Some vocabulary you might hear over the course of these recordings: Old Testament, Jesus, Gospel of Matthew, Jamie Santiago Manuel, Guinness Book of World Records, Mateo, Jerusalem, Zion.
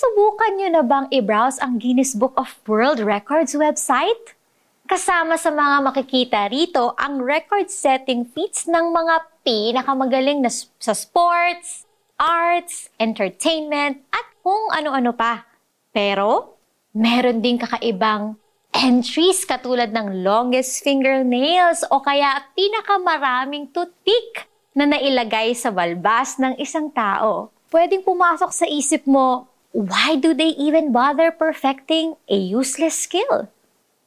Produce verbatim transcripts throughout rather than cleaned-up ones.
Nasubukan nyo na bang i-browse ang Guinness Book of World Records website? Kasama sa mga makikita rito ang record-setting feats ng mga pinakamagaling na sa sports, arts, entertainment, at kung ano-ano pa. Pero, meron ding kakaibang entries katulad ng longest fingernails o kaya pinakamaraming toothpick na nailagay sa balbas ng isang tao. Pwedeng pumasok sa isip mo, why do they even bother perfecting a useless skill?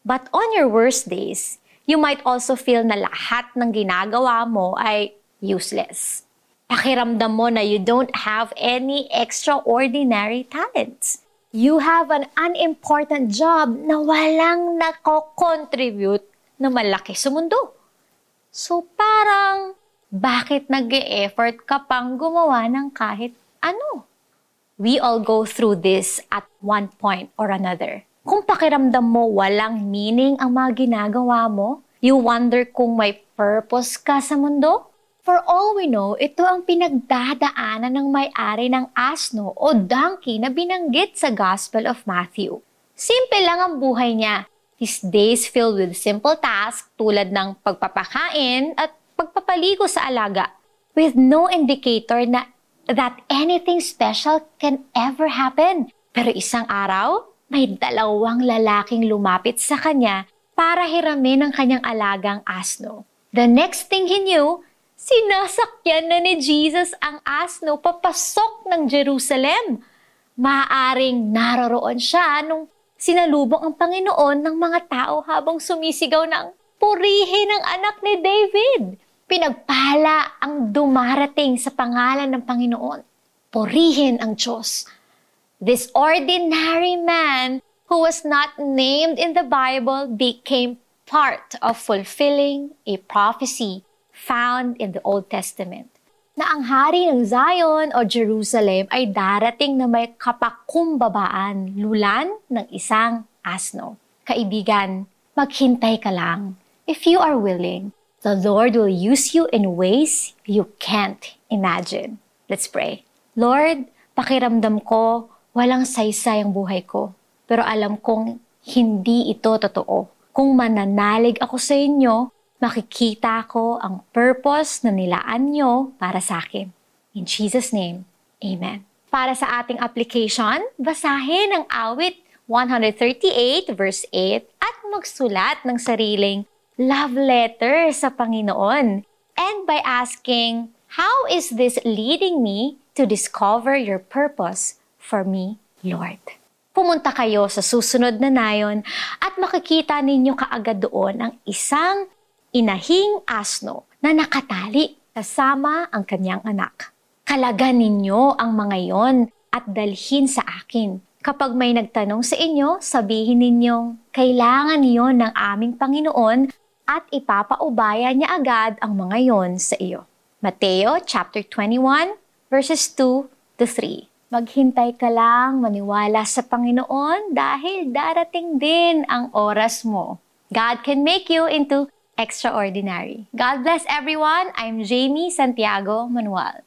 But on your worst days, you might also feel na lahat ng ginagawa mo ay useless. Pakiramdam mo na you don't have any extraordinary talents. You have an unimportant job na walang nako-contribute na malaki sa mundo. So parang, bakit nag-e-effort ka pang gumawa ng kahit ano? We all go through this at one point or another. Kung pakiramdam mo walang meaning ang mga ginagawa mo, you wonder kung may purpose ka sa mundo? For all we know, ito ang pinagdadaanan ng may-ari ng asno o donkey na binanggit sa Gospel of Matthew. Simple lang ang buhay niya. His days filled with simple tasks tulad ng pagpapakain at pagpapaligo sa alaga, with no indicator na that anything special can ever happen. Pero isang araw, may dalawang lalaking lumapit sa kanya para hiramin ang kanyang alagang asno. The next thing he knew, sinasakyan na ni Jesus ang asno papasok ng Jerusalem. Maaring naroroon siya nung sinalubong ang Panginoon ng mga tao habang sumisigaw ng purihin ang anak ni David. Pinagpala ang dumarating sa pangalan ng Panginoon. Purihin ang Diyos. This ordinary man who was not named in the Bible became part of fulfilling a prophecy found in the Old Testament na ang hari ng Zion o Jerusalem ay darating na may kapakumbabaan, lulan ng isang asno. Kaibigan, maghintay ka lang. If you are willing, the Lord will use you in ways you can't imagine. Let's pray. Lord, pakiramdam ko, walang saysay ang buhay ko, pero alam kong hindi ito totoo. Kung mananalig ako sa inyo, makikita ko ang purpose na nilaan nyo para sa akin. In Jesus' name, Amen. Para sa ating application, basahin ang awit one thirty-eight verse eight at magsulat ng sariling love letter sa Panginoon. And by asking, how is this leading me to discover your purpose for me, Lord? Pumunta kayo sa susunod na nayon at makikita ninyo kaagad doon ang isang inahing asno na nakatali kasama ang kanyang anak. Kalagan ninyo ang mga yon at dalhin sa akin. Kapag may nagtanong sa inyo, sabihin ninyong kailangan yon ng aming Panginoon at ipapaubaya niya agad ang mga yon sa iyo. Mateo chapter twenty-one verses two to three. Maghintay ka lang, maniwala sa Panginoon dahil darating din ang oras mo. God can make you into extraordinary. God bless everyone. I'm Jamie Santiago Manuel.